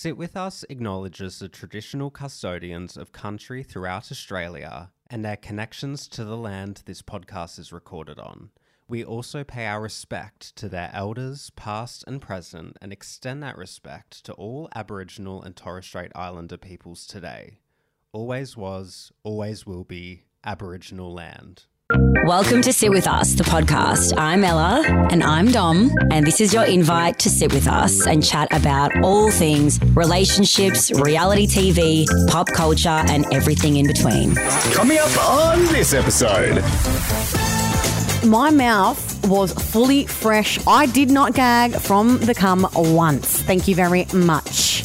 Sit With Us acknowledges the traditional custodians of country throughout Australia and their connections to the land this podcast is recorded on. We also pay our respect to their elders, past and present, and extend that respect to all Aboriginal and Torres Strait Islander peoples today. Always was, always will be Aboriginal land. Welcome to Sit With Us, the podcast. I'm Ella. And I'm Dom. And this is your invite to sit with us and chat about all things relationships, reality TV, pop culture, and everything in between. Coming up on this episode. My mouth was fully fresh. I did not gag from the cum once. Thank you very much.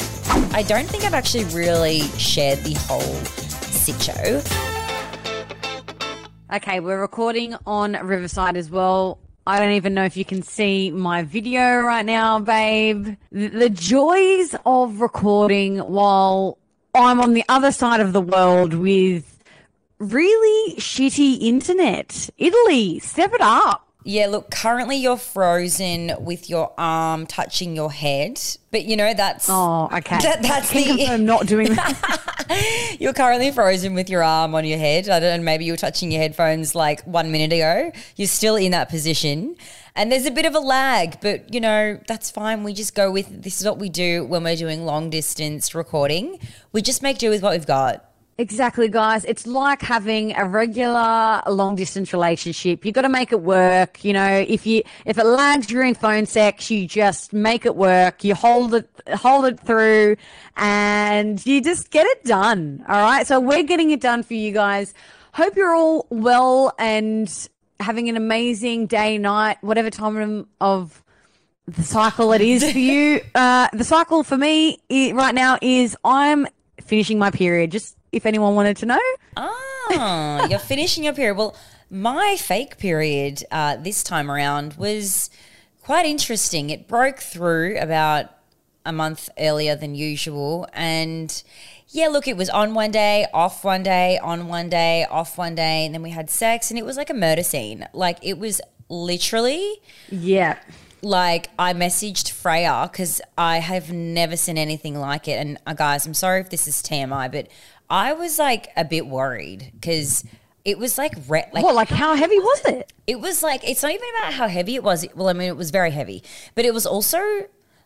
I don't think I've actually really shared the whole sit-show. Okay, we're recording on Riverside as well. I don't even know if you can see my video right now, babe. The joys of recording while I'm on the other side of the world with really shitty internet. Italy, step it up. Yeah, look, currently you're frozen with your arm touching your head. But, you know, that's... Oh, okay. That's the... I'm not doing that. You're currently frozen with your arm on your head. I don't know, maybe you were touching your headphones like 1 minute ago. You're still in that position. And there's a bit of a lag, but, you know, that's fine. We just go with... This is what we do when we're doing long-distance recording. We just make do with what we've got. Exactly, guys. It's like having a regular long-distance relationship. You've got to make it work. You know, if it lags during phone sex, you just make it work. You hold it through and you just get it done, all right? So we're getting it done for you guys. Hope you're all well and having an amazing day, night, whatever time of the cycle it is for you. The cycle for me right now is I'm finishing my period, just if anyone wanted to know. Ah, you're finishing your period. Well, my fake period this time around was quite interesting. It broke through about a month earlier than usual. And, yeah, look, it was on one day, off one day, on one day, off one day. And then we had sex and it was like a murder scene. Like it was literally – yeah. Like I messaged Freya because I have never seen anything like it. And guys, I'm sorry if this is TMI, but I was like a bit worried because it was like like how heavy was it? It was like, it's not even about how heavy it was. Well, I mean, it was very heavy, but it was also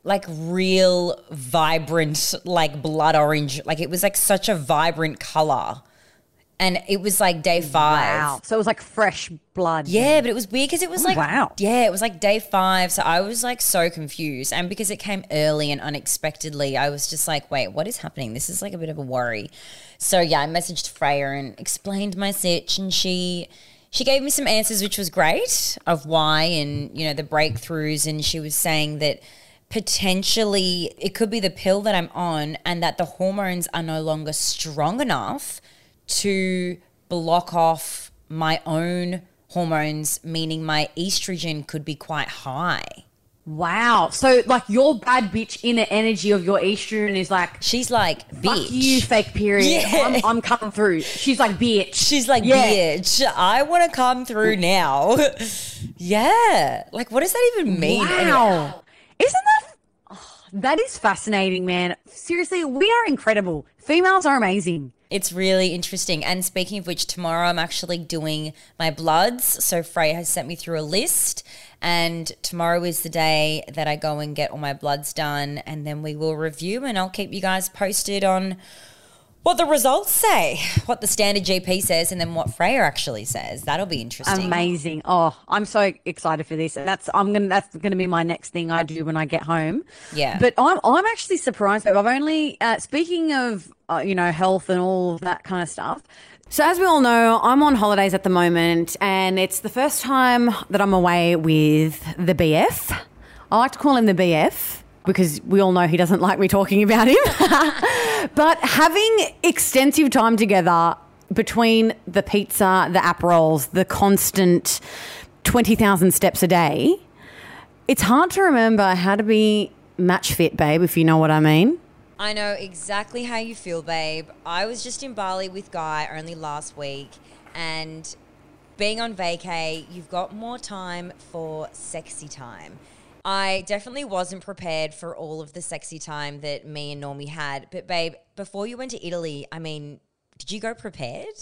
like real vibrant, like blood orange. Like it was like such a vibrant color. And it was like day 5. Wow. So it was like fresh blood. Yeah, but it was weird because it was wow. Yeah, it was like day 5. So I was like so confused. And because it came early and unexpectedly, I was just like, wait, what is happening? This is like a bit of a worry. So yeah, I messaged Freya and explained my sitch and she gave me some answers, which was great, of why and, you know, the breakthroughs. And she was saying that potentially it could be the pill that I'm on and that the hormones are no longer strong enough to block off my own hormones, meaning my estrogen could be quite high. Wow. So like your bad bitch inner energy of your estrogen is like, she's like, bitch. Fuck you, fake period. Yeah. I'm coming through. She's like, bitch. She's like, yeah. Bitch, I want to come through now. Yeah. Like, what does that even mean? Wow. Anyway. Isn't that? Oh, that is fascinating, man. Seriously, we are incredible. Females are amazing. It's really interesting. And speaking of which, tomorrow I'm actually doing my bloods. So Freya has sent me through a list and tomorrow is the day that I go and get all my bloods done and then we will review and I'll keep you guys posted on what the results say, what the standard GP says and then what Freya actually says. That'll be interesting. Amazing. Oh, I'm so excited for this. That's going to be my next thing I do when I get home. Yeah. But I'm actually surprised. I've only speaking of you know, health and all of that kind of stuff. So as we all know, I'm on holidays at the moment and it's the first time that I'm away with the BF. I like to call him the BF because we all know he doesn't like me talking about him. But having extensive time together between the pizza, the Aperols, the constant 20,000 steps a day, it's hard to remember how to be match fit, babe, if you know what I mean. I know exactly how you feel, babe. I was just in Bali with Guy only last week and being on vacay, you've got more time for sexy time. I definitely wasn't prepared for all of the sexy time that me and Normie had. But babe, before you went to Italy, I mean, did you go prepared?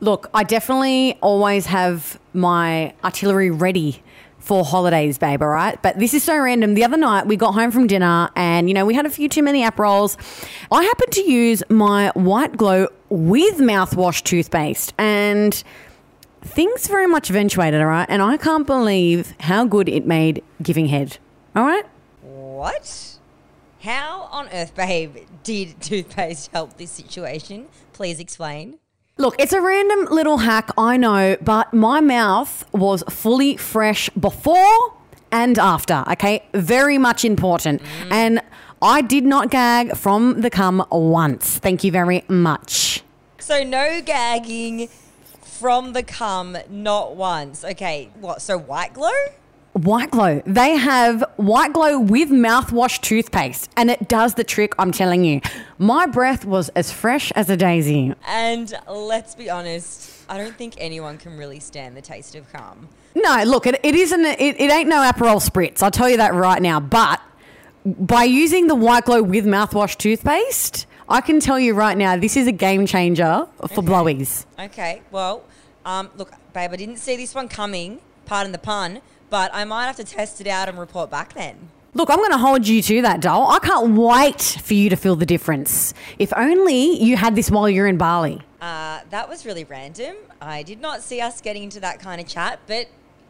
Look, I definitely always have my artillery ready for holidays, babe, all right? But this is so random. The other night we got home from dinner and, you know, we had a few too many Aperols. I happened to use my White Glow with mouthwash toothpaste and things very much eventuated, all right? And I can't believe how good it made giving head, all right? What? How on earth, babe, did toothpaste help this situation? Please explain. Look, it's a random little hack, I know, but my mouth was fully fresh before and after, okay? Very much important. And I did not gag from the cum once. Thank you very much. So no gagging from the cum, not once. Okay, what, so White Glow? White Glow. They have White Glow with mouthwash toothpaste and it does the trick, I'm telling you. My breath was as fresh as a daisy. And let's be honest, I don't think anyone can really stand the taste of cum. No, look, it ain't no Aperol spritz, I'll tell you that right now. But by using the White Glow with mouthwash toothpaste, I can tell you right now this is a game changer for blowies. Okay, well, look, babe, I didn't see this one coming, pardon the pun, but I might have to test it out and report back then. Look, I'm going to hold you to that, doll. I can't wait for you to feel the difference. If only you had this while you're in Bali. That was really random. I did not see us getting into that kind of chat, but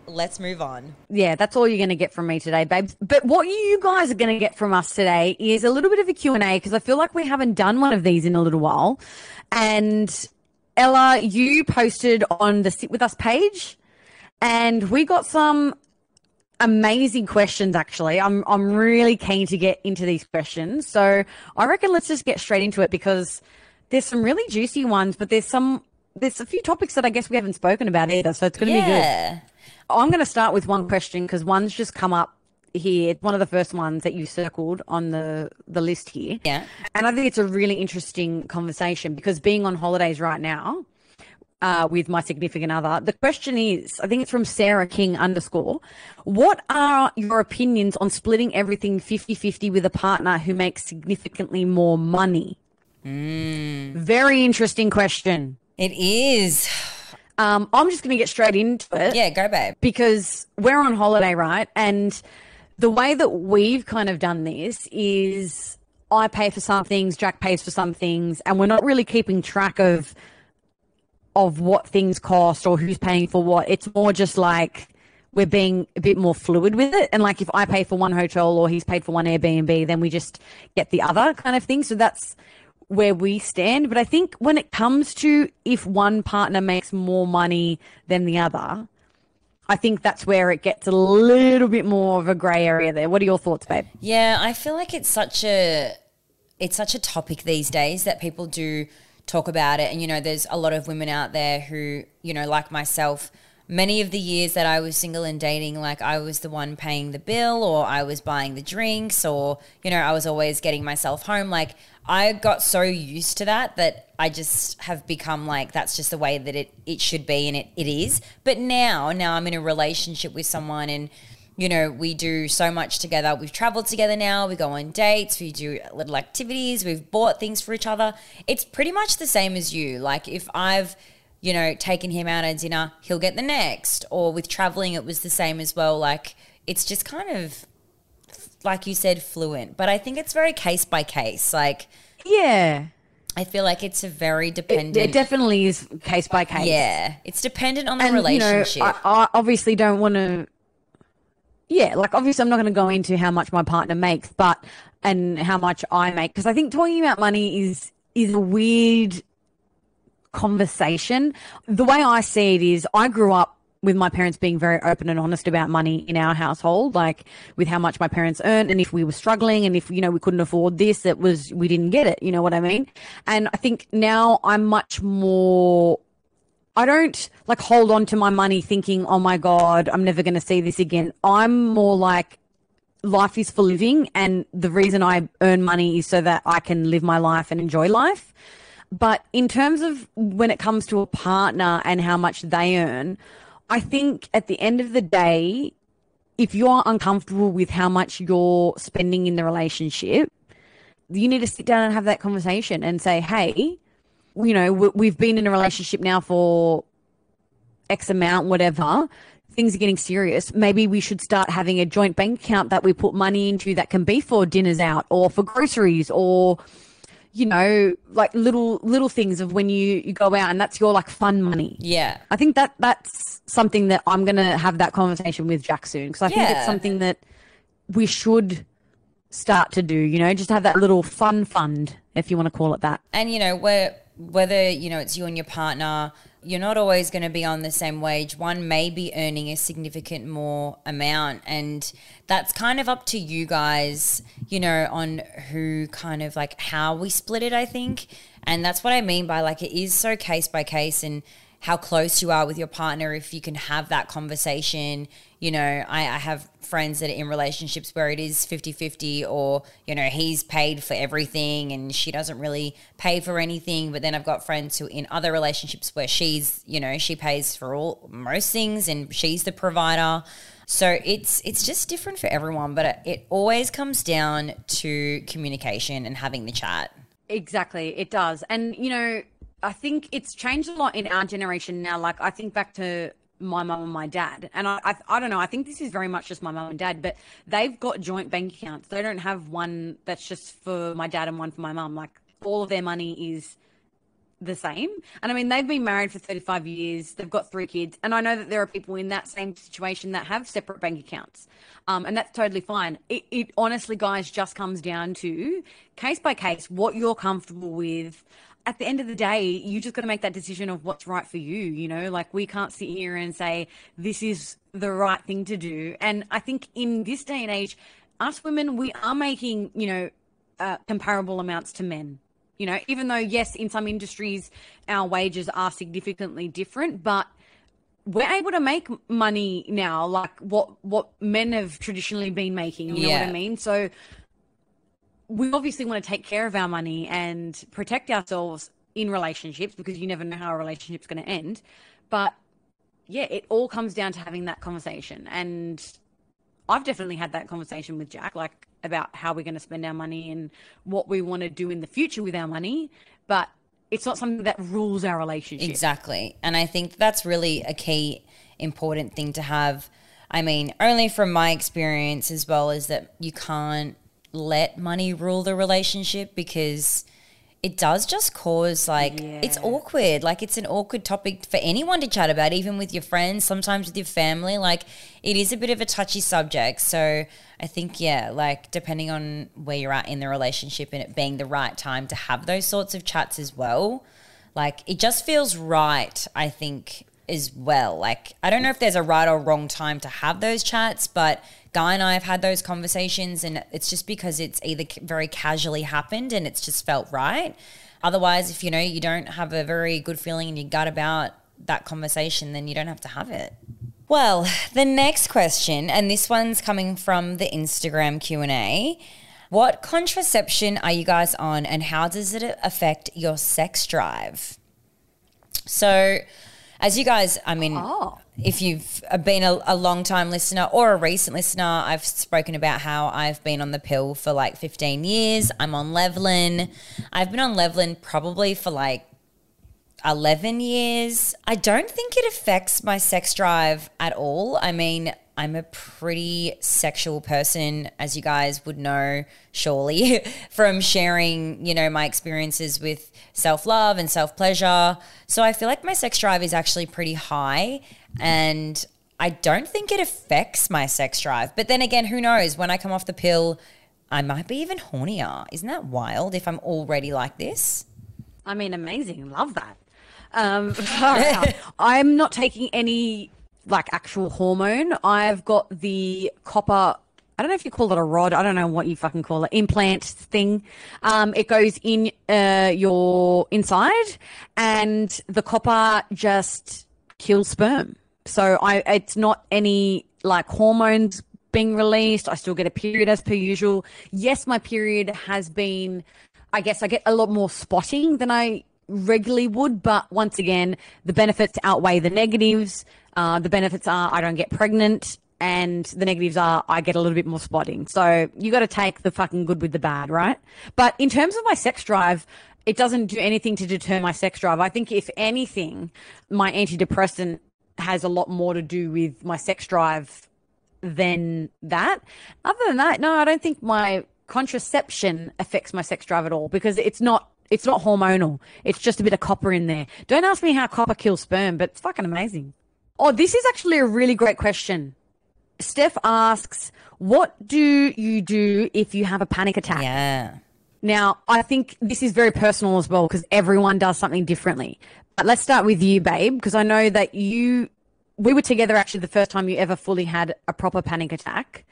let's move on. Yeah, that's all you're going to get from me today, babes. But what you guys are going to get from us today is a little bit of a Q&A because I feel like we haven't done one of these in a little while. And Ella, you posted on the Sit With Us page and we got some amazing questions, actually. I'm really keen to get into these questions. So I reckon let's just get straight into it because there's some really juicy ones, but there's a few topics that I guess we haven't spoken about either. So it's going to be good. I'm going to start with one question because one's just come up here. It's one of the first ones that you circled on the list here. Yeah. And I think it's a really interesting conversation because being on holidays right now, with my significant other. The question is, I think it's from Sarah King _ what are your opinions on splitting everything 50-50 with a partner who makes significantly more money? Very interesting question. It is. I'm just going to get straight into it. Yeah, go babe. Because we're on holiday, right? And the way that we've kind of done this is I pay for some things, Jack pays for some things, and we're not really keeping track of what things cost or who's paying for what. It's more just like we're being a bit more fluid with it. And like if I pay for one hotel or he's paid for one Airbnb, then we just get the other kind of thing. So that's where we stand. But I think when it comes to if one partner makes more money than the other, I think that's where it gets a little bit more of a grey area there. What are your thoughts, babe? Yeah, I feel like it's such a topic these days that people do talk about it. And, you know, there's a lot of women out there who, you know, like myself, many of the years that I was single and dating, like I was the one paying the bill or I was buying the drinks or, you know, I was always getting myself home. Like I got so used to that I just have become like that's just the way that it should be and it is. But now I'm in a relationship with someone and, you know, we do so much together. We've traveled together now. We go on dates. We do little activities. We've bought things for each other. It's pretty much the same as you. Like if I've, you know, taken him out at dinner, he'll get the next. Or with traveling, it was the same as well. Like it's just kind of, like you said, fluent. But I think it's very case by case. Like, yeah, I feel like it's a very dependent. It definitely is case by case. Yeah, it's dependent on the relationship. You know, I obviously don't want to. Yeah, like obviously I'm not going to go into how much my partner makes and how much I make because I think talking about money is a weird conversation. The way I see it is I grew up with my parents being very open and honest about money in our household, like with how much my parents earned and if we were struggling and if, you know, we couldn't afford this, we didn't get it, you know what I mean? And I think now I'm much more – I don't like hold on to my money thinking, oh my God, I'm never going to see this again. I'm more like life is for living and the reason I earn money is so that I can live my life and enjoy life. But in terms of when it comes to a partner and how much they earn, I think at the end of the day, if you're uncomfortable with how much you're spending in the relationship, you need to sit down and have that conversation and say, hey, you know, we've been in a relationship now for X amount, whatever. Things are getting serious. Maybe we should start having a joint bank account that we put money into that can be for dinners out or for groceries or, you know, like little things of when you go out and that's your like fun money. Yeah. I think that's something that I'm going to have that conversation with Jack soon, because I think it's something that we should start to do, you know, just have that little fun fund, if you want to call it that. And, you know, whether, you know, it's you and your partner, you're not always going to be on the same wage. One may be earning a significant more amount, and that's kind of up to you guys, you know, on who kind of like how we split it, I think. And that's what I mean by like it is so case by case and how close you are with your partner, if you can have that conversation. You know, I have friends that are in relationships where it is 50-50, or, you know, he's paid for everything and she doesn't really pay for anything. But then I've got friends who in other relationships where she's, you know, she pays for most things and she's the provider. So it's just different for everyone, but it always comes down to communication and having the chat. Exactly, it does. And, you know, I think it's changed a lot in our generation now. Like, I think back to my mum and my dad, and I don't know, I think this is very much just my mum and dad, but they've got joint bank accounts. They don't have one that's just for my dad and one for my mum. Like, all of their money is the same. And I mean, they've been married for 35 years. They've got 3 kids. And I know that there are people in that same situation that have separate bank accounts. And that's totally fine. It honestly, guys, just comes down to case by case, what you're comfortable with. At the end of the day, you just got to make that decision of what's right for you, you know, like we can't sit here and say this is the right thing to do. And I think in this day and age, us women, we are making, you know, comparable amounts to men, you know, even though, yes, in some industries, our wages are significantly different, but we're able to make money now, like what men have traditionally been making, you know what I mean? So we obviously want to take care of our money and protect ourselves in relationships, because you never know how a relationship's going to end. But yeah, it all comes down to having that conversation. And I've definitely had that conversation with Jack, like about how we're going to spend our money and what we want to do in the future with our money. But it's not something that rules our relationship. Exactly. And I think that's really a key important thing to have. I mean, only from my experience as well, is that you can't let money rule the relationship, because it does just cause like it's awkward. Like, it's an awkward topic for anyone to chat about, even with your friends, sometimes with your family. Like, it is a bit of a touchy subject. So I think, yeah, like depending on where you're at in the relationship and it being the right time to have those sorts of chats as well, like it just feels right, I think, as well. Like, I don't know if there's a right or wrong time to have those chats, but Guy and I have had those conversations, and it's just because it's either very casually happened and it's just felt right. Otherwise, if, you know, you don't have a very good feeling in your gut about that conversation, then you don't have to have it. Well, the next question, and this one's coming from the Instagram Q&A. What contraception are you guys on, and how does it affect your sex drive? So, as you guys, I mean, if you've been a long-time listener or a recent listener, I've spoken about how I've been on the pill for like 15 years. I'm on Levlen. I've been on Levlen probably for like 11 years. I don't think it affects my sex drive at all. I mean, I'm a pretty sexual person, as you guys would know, surely, from sharing, you know, my experiences with self-love and self-pleasure. So I feel like my sex drive is actually pretty high, and I don't think it affects my sex drive. But then again, who knows? When I come off the pill, I might be even hornier. Isn't that wild if I'm already like this? I mean, amazing. Love that. I'm not taking any like actual hormone. I've got the copper, I don't know if you call it a rod, I don't know what you fucking call it, implant thing. It goes in your inside, and the copper just kills sperm. So it's not any like hormones being released. I still get a period as per usual. Yes, my period has been, I guess I get a lot more spotting than I regularly would, but once again, the benefits outweigh the negatives. The benefits are I don't get pregnant. and the negatives are I get a little bit more spotting. So you got to take the fucking good with the bad, right? But in terms of my sex drive, it doesn't do anything to deter my sex drive. I think if anything, my antidepressant has a lot more to do with my sex drive than that. Other than that, no, I don't think my contraception affects my sex drive at all because it's not hormonal. It's just a bit of copper in there. Don't ask me how copper kills sperm, but it's fucking amazing. Oh, this is actually a really great question. Steph asks, what do you do if you have a panic attack? Yeah. Now, I think this is very personal as well because everyone does something differently. But let's start with you, babe, because I know that we were together actually the first time you ever fully had a proper panic attack.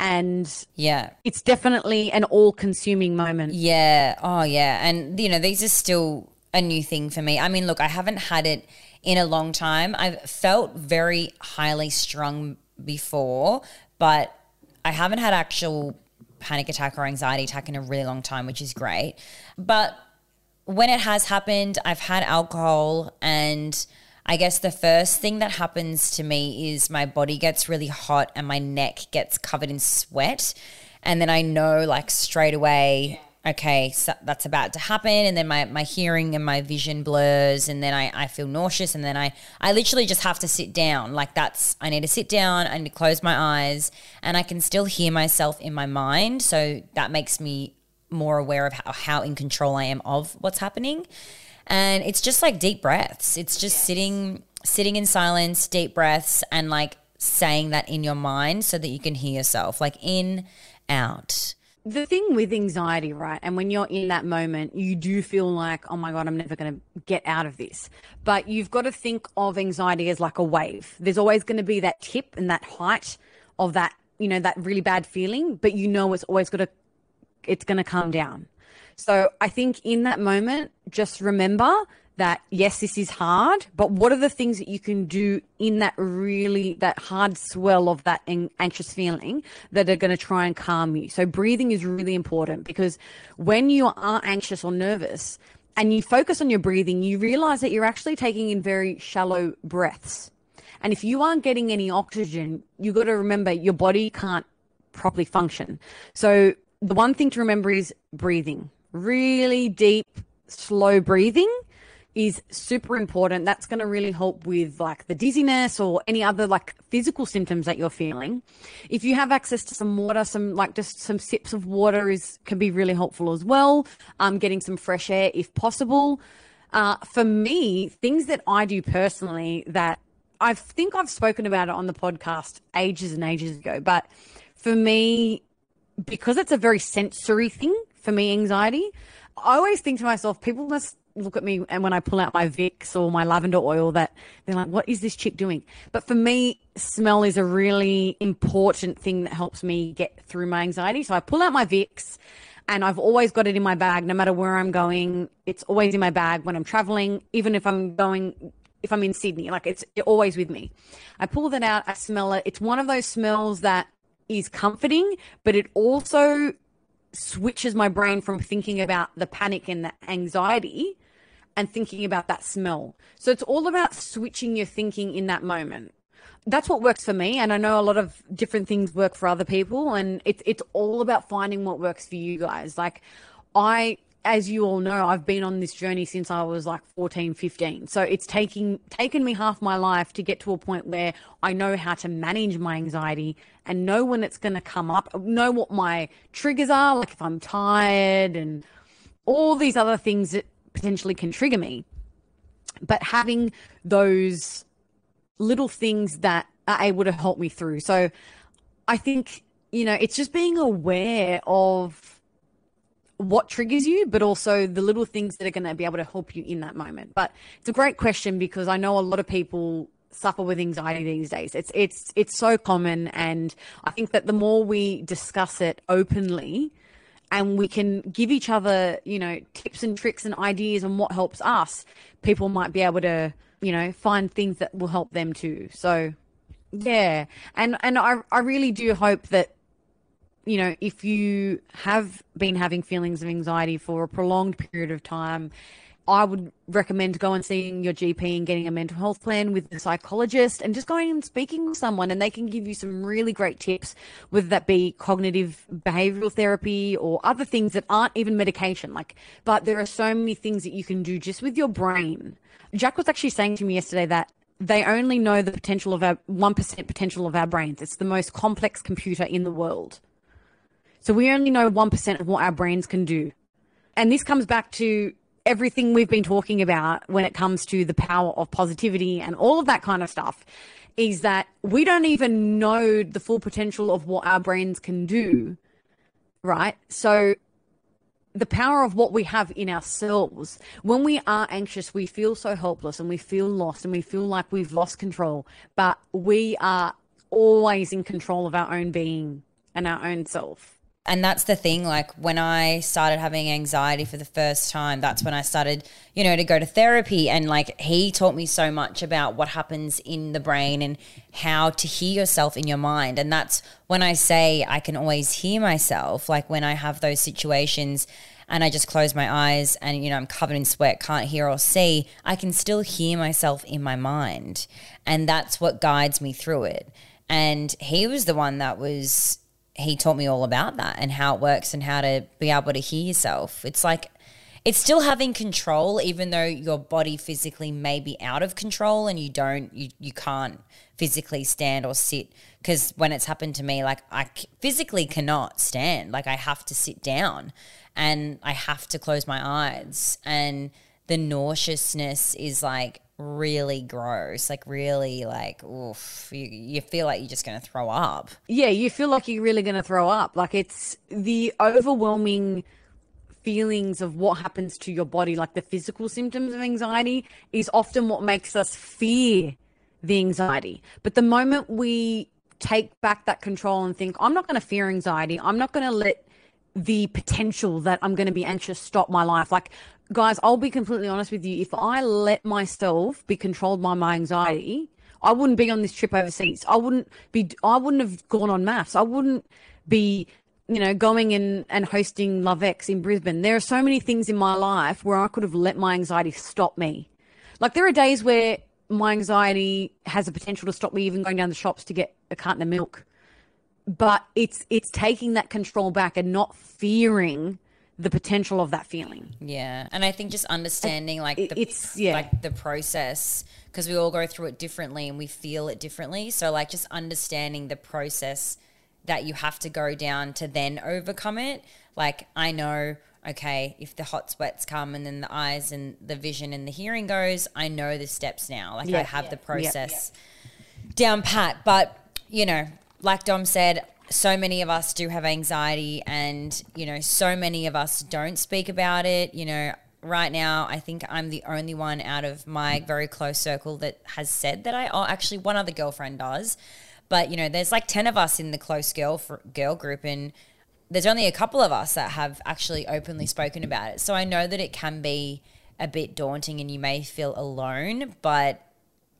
And yeah, it's definitely an all-consuming moment. Yeah. Oh, yeah. And, you know, these are still a new thing for me. I mean, look, I haven't had it in a long time. I've felt very highly strung before, but I haven't had actual panic attack or anxiety attack in a really long time, which is great. But when it has happened, I've had alcohol, and I guess the first thing that happens to me is my body gets really hot and my neck gets covered in sweat. And then I know like straight away, okay, so that's about to happen. And then my hearing and my vision blurs, and then I feel nauseous, and then I literally just have to sit down. Like I need to sit down, I need to close my eyes, and I can still hear myself in my mind. So that makes me more aware of how in control I am of what's happening. And it's just like deep breaths. It's just sitting in silence, deep breaths, and like saying that in your mind so that you can hear yourself, like in, out. The thing with anxiety, right, and when you're in that moment, you do feel like, oh, my God, I'm never going to get out of this. But you've got to think of anxiety as like a wave. There's always going to be that tip and that height of that, you know, that really bad feeling, but you know it's always going to come down. So I think in that moment, just remember that, yes, this is hard, but what are the things that you can do in that really, that hard swell of that anxious feeling that are going to try and calm you? So breathing is really important, because when you are anxious or nervous and you focus on your breathing, you realize that you're actually taking in very shallow breaths. And if you aren't getting any oxygen, you've got to remember your body can't properly function. So the one thing to remember is breathing. Really deep, slow breathing is super important. That's going to really help with like the dizziness or any other like physical symptoms that you're feeling. If you have access to some water, some sips of water can be really helpful as well. Getting some fresh air if possible. For me, things that I do personally that I think I've spoken about it on the podcast ages and ages ago, but for me, because it's a very sensory thing for me, anxiety, I always think to myself, people must look at me and when I pull out my Vicks or my lavender oil, that they're like, what is this chick doing? But for me, smell is a really important thing that helps me get through my anxiety. So I pull out my Vicks, and I've always got it in my bag no matter where I'm going. It's always in my bag when I'm traveling, even if I'm in Sydney, like it's always with me. I pull that out, I smell it. It's one of those smells that is comforting, but it also switches my brain from thinking about the panic and the anxiety and thinking about that smell. So it's all about switching your thinking in that moment. That's what works for me. And I know a lot of different things work for other people, and it's all about finding what works for you guys. Like as you all know, I've been on this journey since I was like 14, 15. So it's taken me half my life to get to a point where I know how to manage my anxiety and know when it's going to come up, know what my triggers are, like if I'm tired and all these other things that potentially can trigger me. But having those little things that are able to help me through. So I think, you know, it's just being aware of what triggers you, but also the little things that are going to be able to help you in that moment. But it's a great question, because I know a lot of people suffer with anxiety these days. It's so common. And I think that the more we discuss it openly and we can give each other, you know, tips and tricks and ideas on what helps us, people might be able to, you know, find things that will help them too. So yeah. And I really do hope that, you know, if you have been having feelings of anxiety for a prolonged period of time, I would recommend going and seeing your GP and getting a mental health plan with a psychologist and just going and speaking with someone, and they can give you some really great tips, whether that be cognitive behavioral therapy or other things that aren't even medication. But there are so many things that you can do just with your brain. Jack was actually saying to me yesterday that they only know the potential of our 1% potential of our brains. It's the most complex computer in the world. So we only know 1% of what our brains can do. And this comes back to everything we've been talking about when it comes to the power of positivity and all of that kind of stuff, is that we don't even know the full potential of what our brains can do, right? So the power of what we have in ourselves. When we are anxious, we feel so helpless and we feel lost and we feel like we've lost control, but we are always in control of our own being and our own self. And that's the thing, like when I started having anxiety for the first time, that's when I started, you know, to go to therapy. And like he taught me so much about what happens in the brain and how to hear yourself in your mind. And that's when I say I can always hear myself, like when I have those situations and I just close my eyes and, you know, I'm covered in sweat, can't hear or see, I can still hear myself in my mind. And that's what guides me through it. And he was the one that was... he taught me all about that and how it works and how to be able to hear yourself. It's like, it's still having control, even though your body physically may be out of control and you can't physically stand or sit. Because when it's happened to me, like I physically cannot stand, like I have to sit down and I have to close my eyes. And the nauseousness is like really gross, like really like, oof, you feel like you're just going to throw up. Yeah, you feel like you're really going to throw up. Like it's the overwhelming feelings of what happens to your body, like the physical symptoms of anxiety is often what makes us fear the anxiety. But the moment we take back that control and think, I'm not going to fear anxiety, I'm not going to let the potential that I'm going to be anxious stop my life. Like, guys, I'll be completely honest with you. If I let myself be controlled by my anxiety, I wouldn't be on this trip overseas. I wouldn't have gone on maths. I wouldn't be, you know, going and hosting Love X in Brisbane. There are so many things in my life where I could have let my anxiety stop me. Like there are days where my anxiety has the potential to stop me even going down the shops to get a carton of milk. But it's taking that control back and not fearing the potential of that feeling. Yeah. And I think just understanding like the process, because we all go through it differently and we feel it differently. So like just understanding the process that you have to go down to then overcome it. Like I know, okay, if the hot sweats come and then the eyes and the vision and the hearing goes, I know the steps now. Like I have the process down pat. But, you know, like Dom said, so many of us do have anxiety and, you know, so many of us don't speak about it. You know, right now I think I'm the only one out of my very close circle that has said that actually one other girlfriend does. But, you know, there's like 10 of us in the close girl group and there's only a couple of us that have actually openly spoken about it. So I know that it can be a bit daunting and you may feel alone, but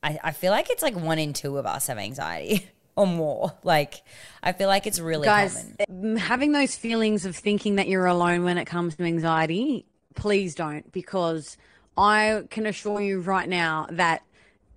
I feel like it's like 1 in 2 of us have anxiety. Or more. Like, I feel like it's really common. Having those feelings of thinking that you're alone when it comes to anxiety, please don't, because I can assure you right now that,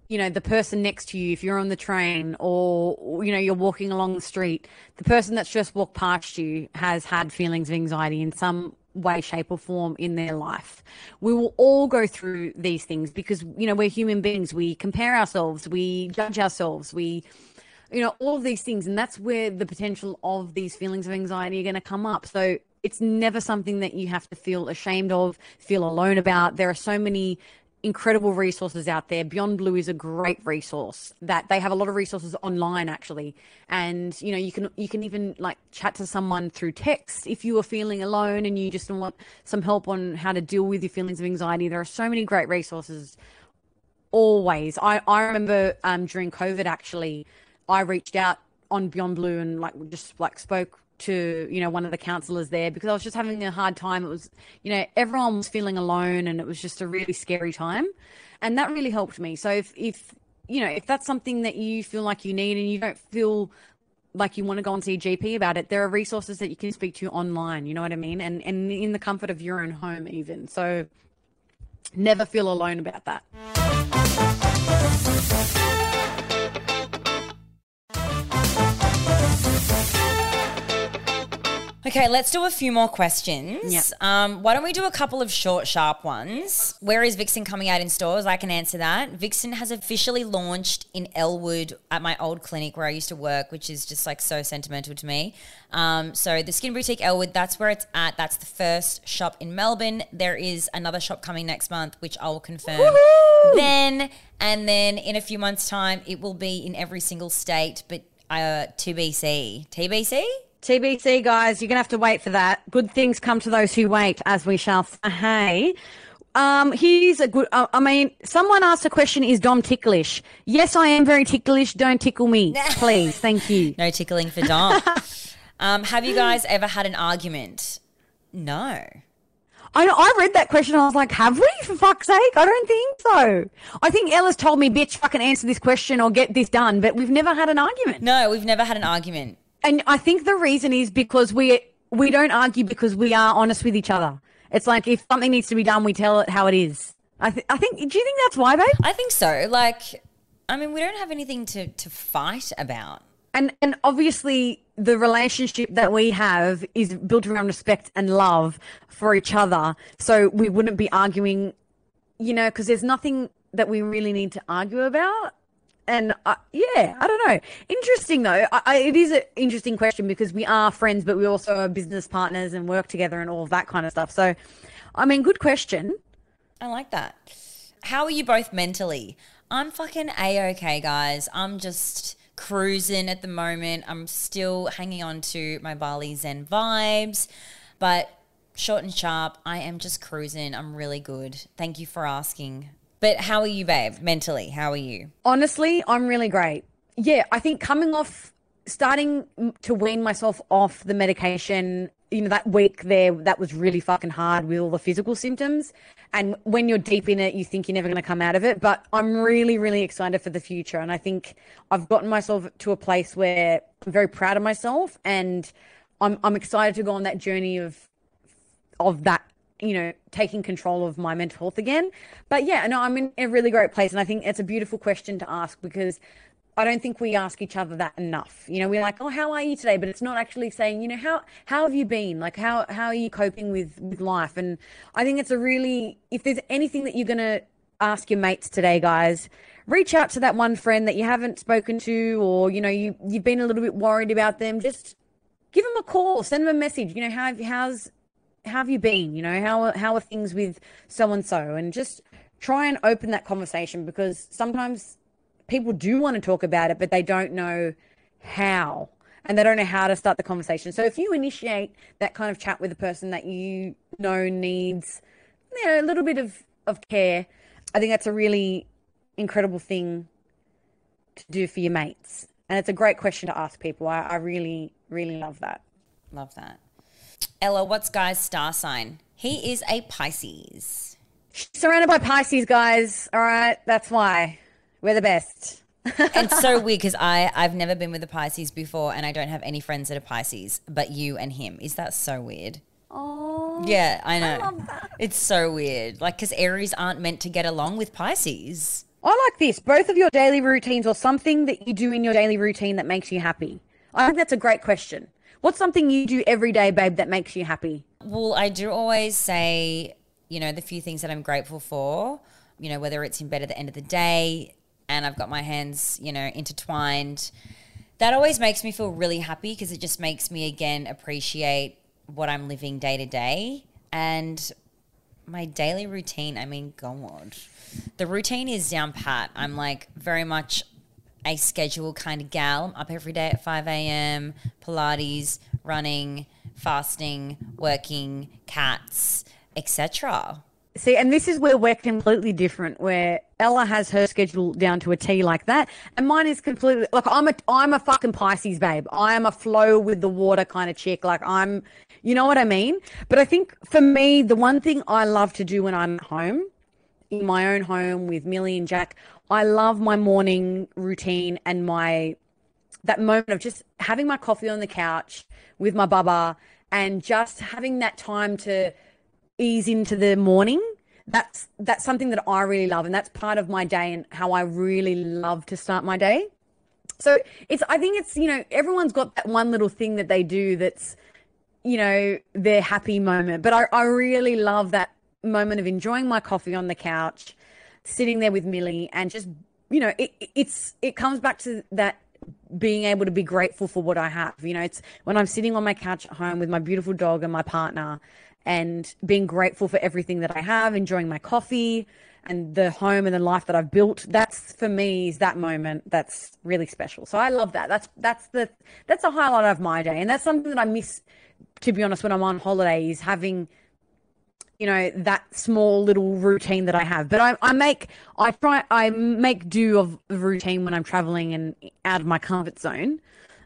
you know, the person next to you, if you're on the train or, you know, you're walking along the street, the person that's just walked past you has had feelings of anxiety in some way, shape or form in their life. We will all go through these things because, you know, we're human beings. We compare ourselves, we judge ourselves, we... you know, all of these things, and that's where the potential of these feelings of anxiety are going to come up. So it's never something that you have to feel ashamed of, feel alone about. There are so many incredible resources out there. Beyond Blue is a great resource that they have a lot of resources online actually. And, you know, you can even like chat to someone through text if you are feeling alone and you just want some help on how to deal with your feelings of anxiety. There are so many great resources always. I remember during COVID actually, I reached out on Beyond Blue and just spoke to, you know, one of the counselors there because I was just having a hard time. It was, you know, everyone was feeling alone and it was just a really scary time. And that really helped me. So if you know, if that's something that you feel like you need and you don't feel like you want to go and see a GP about it, there are resources that you can speak to online, you know what I mean? And in the comfort of your own home even. So never feel alone about that. Okay, let's do a few more questions. Yep. Why don't we do a couple of short, sharp ones? Where is Vixen coming out in stores? I can answer that. Vixen has officially launched in Elwood at my old clinic where I used to work, which is just like so sentimental to me. So the Skin Boutique Elwood, that's where it's at. That's the first shop in Melbourne. There is another shop coming next month, which I will confirm. Woo-hoo! Then in a few months' time, it will be in every single state, but TBC. TBC? TBC, guys, you're going to have to wait for that. Good things come to those who wait, as we shall say. Hey, here's a good – I mean, someone asked a question, is Dom ticklish? Yes, I am very ticklish. Don't tickle me, please. Thank you. No tickling for Dom. Have you guys ever had an argument? No. I read that question and I was like, have we, for fuck's sake? I don't think so. I think Ella's told me, bitch, fucking answer this question or get this done, but we've never had an argument. No, we've never had an argument. And I think the reason is because we don't argue because we are honest with each other. It's like if something needs to be done, we tell it how it is. I think. Do you think that's why, babe? I think so. Like, I mean, we don't have anything to fight about. And obviously the relationship that we have is built around respect and love for each other. So we wouldn't be arguing, you know, because there's nothing that we really need to argue about. And, I don't know. Interesting, though. It is an interesting question because we are friends, but we also are business partners and work together and all of that kind of stuff. So, I mean, good question. I like that. How are you both mentally? I'm fucking A-okay, guys. I'm just cruising at the moment. I'm still hanging on to my Bali Zen vibes, but short and sharp, I am just cruising. I'm really good. Thank you for asking. But how are you, babe, mentally? How are you? Honestly, I'm really great. Yeah, I think starting to wean myself off the medication, you know, that week there, that was really fucking hard with all the physical symptoms. And when you're deep in it, you think you're never going to come out of it. But I'm really, really excited for the future. And I think I've gotten myself to a place where I'm very proud of myself and I'm excited to go on that journey of that, you know, taking control of my mental health again. But yeah, no, I'm in a really great place. And I think it's a beautiful question to ask because I don't think we ask each other that enough. You know, we're like, oh, how are you today? But it's not actually saying, you know, how have you been? Like, how are you coping with life? And I think it's if there's anything that you're going to ask your mates today, guys, reach out to that one friend that you haven't spoken to, or, you know, you've been a little bit worried about them. Just give them a call, send them a message. You know, how have you been? You know, how are things with so-and-so? And just try and open that conversation because sometimes people do want to talk about it, but they don't know how, and they don't know how to start the conversation. So if you initiate that kind of chat with a person that you know needs, you know, a little bit of care, I think that's a really incredible thing to do for your mates. And it's a great question to ask people. I really, really love that. Love that. Ella, what's Guy's star sign? He is a Pisces. Surrounded by Pisces, guys. All right, that's why we're the best. It's so weird because I've never been with a Pisces before, and I don't have any friends that are Pisces, but you and him. Is that so weird? Oh, yeah, I know. I love that. It's so weird. Like, because Aries aren't meant to get along with Pisces. I like this. Both of your daily routines, or something that you do in your daily routine that makes you happy. I think that's a great question. What's something you do every day, babe, that makes you happy? Well, I do always say, you know, the few things that I'm grateful for, you know, whether it's in bed at the end of the day and I've got my hands, you know, intertwined. That always makes me feel really happy because it just makes me, again, appreciate what I'm living day to day. And my daily routine, I mean, God, the routine is down pat. I'm like very much a schedule kind of gal. I'm up every day at 5 a.m., Pilates, running, fasting, working, cats, etc. See, and this is where we're completely different, where Ella has her schedule down to a T like that, and mine is completely – like I'm a fucking Pisces, babe. I am a flow with the water kind of chick. Like I'm – you know what I mean? But I think for me, the one thing I love to do when I'm home, in my own home with Millie and Jack, I love my morning routine and that moment of just having my coffee on the couch with my bubba and just having that time to ease into the morning. that's something that I really love, and that's part of my day and how I really love to start my day. So I think it's, you know, everyone's got that one little thing that they do that's, you know, their happy moment. But I really love that moment of enjoying my coffee on the couch, sitting there with Millie, and just, you know, it comes back to that being able to be grateful for what I have. You know, it's when I'm sitting on my couch at home with my beautiful dog and my partner, and being grateful for everything that I have, enjoying my coffee and the home and the life that I've built. That's, for me, is that moment that's really special. So I love that. That's a highlight of my day. And that's something that I miss, to be honest, when I'm on holiday, is having, you know, that small little routine that I have. But I make do of the routine when I'm traveling and out of my comfort zone.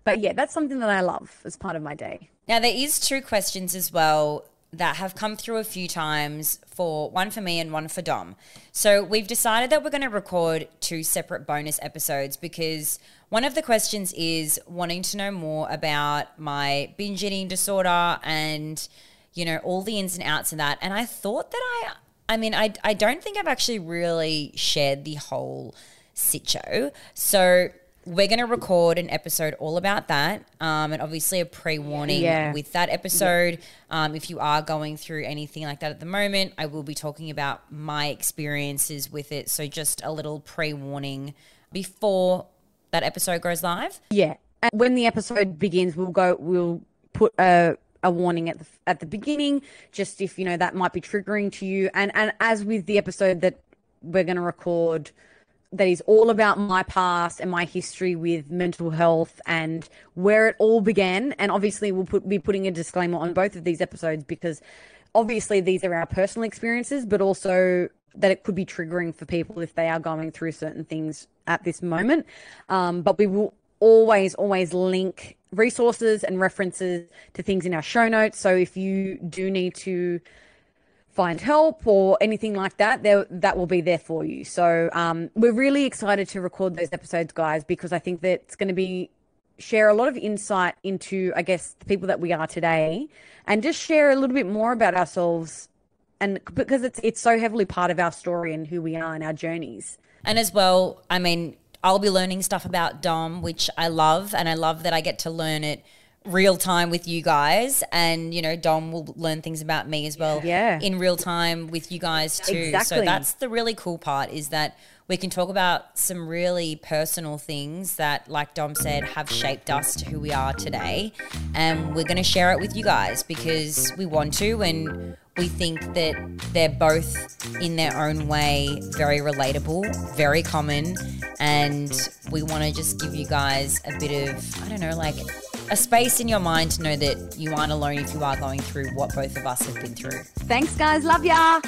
But yeah, that's something that I love as part of my day. Now, there is two questions as well that have come through a few times, one for me and one for Dom. So we've decided that we're going to record two separate bonus episodes, because one of the questions is wanting to know more about my binge eating disorder and, you know, all the ins and outs of that. And I thought that I don't think I've actually really shared the whole sitcho. So we're going to record an episode all about that, and obviously a pre-warning with that episode. Yeah. If you are going through anything like that at the moment, I will be talking about my experiences with it. So just a little pre-warning before that episode goes live. Yeah, and when the episode begins, we'll put a warning at the beginning, just if you know that might be triggering to you. And as with the episode that we're going to record, that is all about my past and my history with mental health and where it all began. And obviously we'll be putting a disclaimer on both of these episodes, because obviously these are our personal experiences, but also that it could be triggering for people if they are going through certain things at this moment. But we will always link resources and references to things in our show notes. So if you do need to find help or anything like that, that will be there for you. So we're really excited to record those episodes, guys, because I think that's going to share a lot of insight into, I guess, the people that we are today, and just share a little bit more about ourselves, and because it's so heavily part of our story and who we are and our journeys. And as well, I mean, I'll be learning stuff about Dom, which I love, and I love that I get to learn it real time with you guys, and you know, Dom will learn things about me as well in real time with you guys too. Exactly. So that's the really cool part, is that we can talk about some really personal things that, like Dom said, have shaped us to who we are today, and we're going to share it with you guys because we want to, and we think that they're both in their own way very relatable, very common, and we want to just give you guys a bit of, I don't know, like a space in your mind to know that you aren't alone if you are going through what both of us have been through. Thanks, guys. Love ya.